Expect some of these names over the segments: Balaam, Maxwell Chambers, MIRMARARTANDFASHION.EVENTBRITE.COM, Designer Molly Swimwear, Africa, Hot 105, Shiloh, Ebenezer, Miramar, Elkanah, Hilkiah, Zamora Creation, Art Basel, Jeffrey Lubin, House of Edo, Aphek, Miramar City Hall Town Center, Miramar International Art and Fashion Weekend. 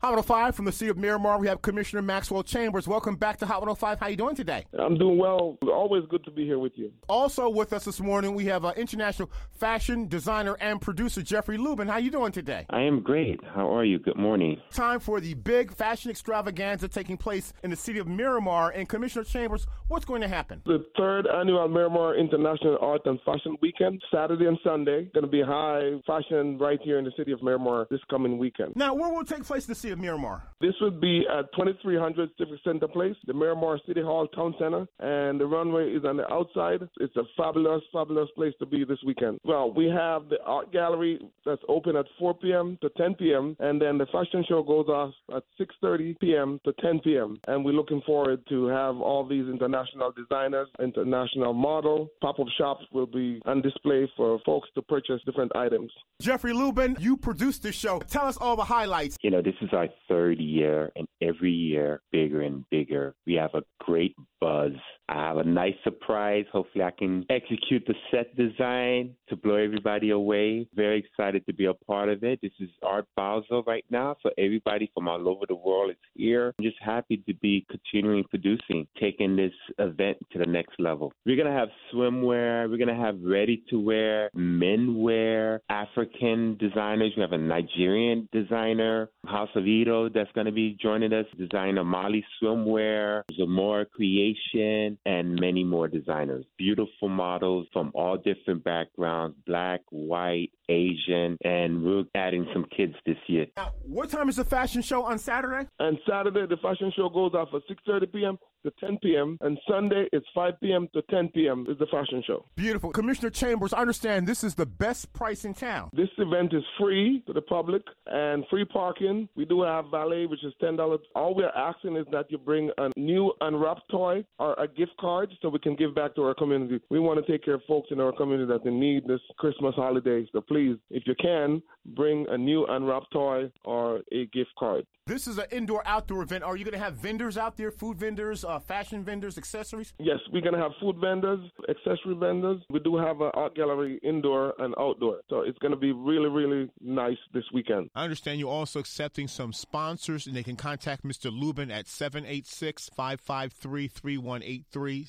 Hot 105 from the city of Miramar. We have Commissioner Maxwell Chambers. Welcome back to Hot 105. How are you doing today? I'm doing well. Always good to be here with you. Also with us this morning, we have international fashion designer and producer Jeffrey Lubin. How are you doing today? I am great. How are you? Good morning. Time for the big fashion extravaganza taking place in the city of Miramar. And Commissioner Chambers, what's going to happen? The third annual Miramar International Art and Fashion Weekend, Saturday and Sunday. Going to be high fashion right here in the city of Miramar this coming weekend. Now, where will it take place this year? Of Miramar. This would be at 2300 Civic Center Place, the Miramar City Hall Town Center, and the runway is on the outside. It's a fabulous, fabulous place to be this weekend. Well, we have the art gallery that's open at 4 p.m. to 10 p.m., and then the fashion show goes off at 6:30 p.m. to 10 p.m., and we're looking forward to have all these international designers, international model. Pop-up shops will be on display for folks to purchase different items. Jeffrey Lubin, you produced this show. Tell us all the highlights. You know, this is our third year, and every year, bigger and bigger. We have a great buzz. I have a nice surprise. Hopefully, I can execute the set design to blow everybody away. Very excited to be a part of it. This is Art Basel right now, so everybody from all over the world is here. I'm just happy to be continuing producing, taking this event to the next level. We're going to have swimwear. We're going to have ready-to-wear, menwear, African designers. We have a Nigerian designer, House of Edo, that's going to be joining us, Designer Molly Swimwear, Zamora Creation, and many more designers. Beautiful models from all different backgrounds, black, white, Asian, and we're adding some kids this year. Now, what time is the fashion show on Saturday? On Saturday, the fashion show goes off at 6:30 p.m. to 10 p.m., and Sunday it's 5 p.m. to 10 p.m. is the fashion show. Beautiful. Commissioner Chambers, I understand this is the best price in town. This event is free to the public and free parking. We do have valet, which is $10. All we're asking is that you bring a new unwrapped toy or a gift card so we can give back to our community. We want to take care of folks in our community that they need this Christmas holiday. So please, if you can, bring a new unwrapped toy or a gift card. This is an indoor-outdoor event. Are you going to have vendors out there, food vendors, fashion vendors, accessories? Yes, we're going to have food vendors, accessory vendors. We do have an art gallery indoor and outdoor. So it's going to be really, really nice this weekend. I understand you're also accepting some sponsors, and they can contact Mr. Lubin at 786-553-3183,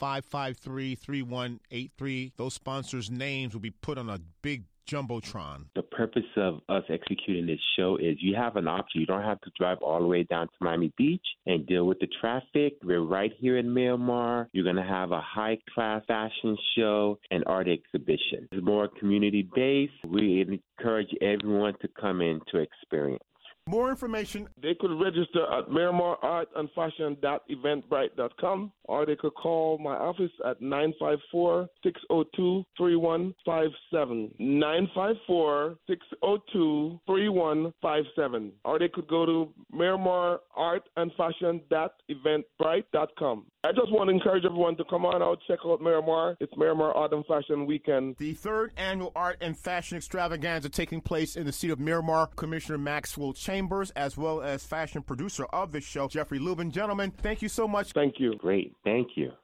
786-553-3183. Those sponsors' names will be put on a big Jumbotron. The purpose of us executing this show is you have an option. You don't have to drive all the way down to Miami Beach and deal with the traffic. We're right here in Miramar. You're going to have a high-class fashion show and art exhibition. It's more community-based. We encourage everyone to come in to experience. More information, they could register at miramarartandfashion.eventbrite.com, or they could call my office at 954-602-3157, 954-602-3157, or they could go to miramarartandfashion.eventbrite.com. I just want to encourage everyone to come on out, check out Miramar. It's Miramar Art and Fashion Weekend. The third annual Art and Fashion Extravaganza taking place in the city of Miramar. Commissioner Maxwell Chambers, as well as fashion producer of the show, Jeffrey Lubin. Gentlemen, thank you so much. Thank you. Great. Thank you.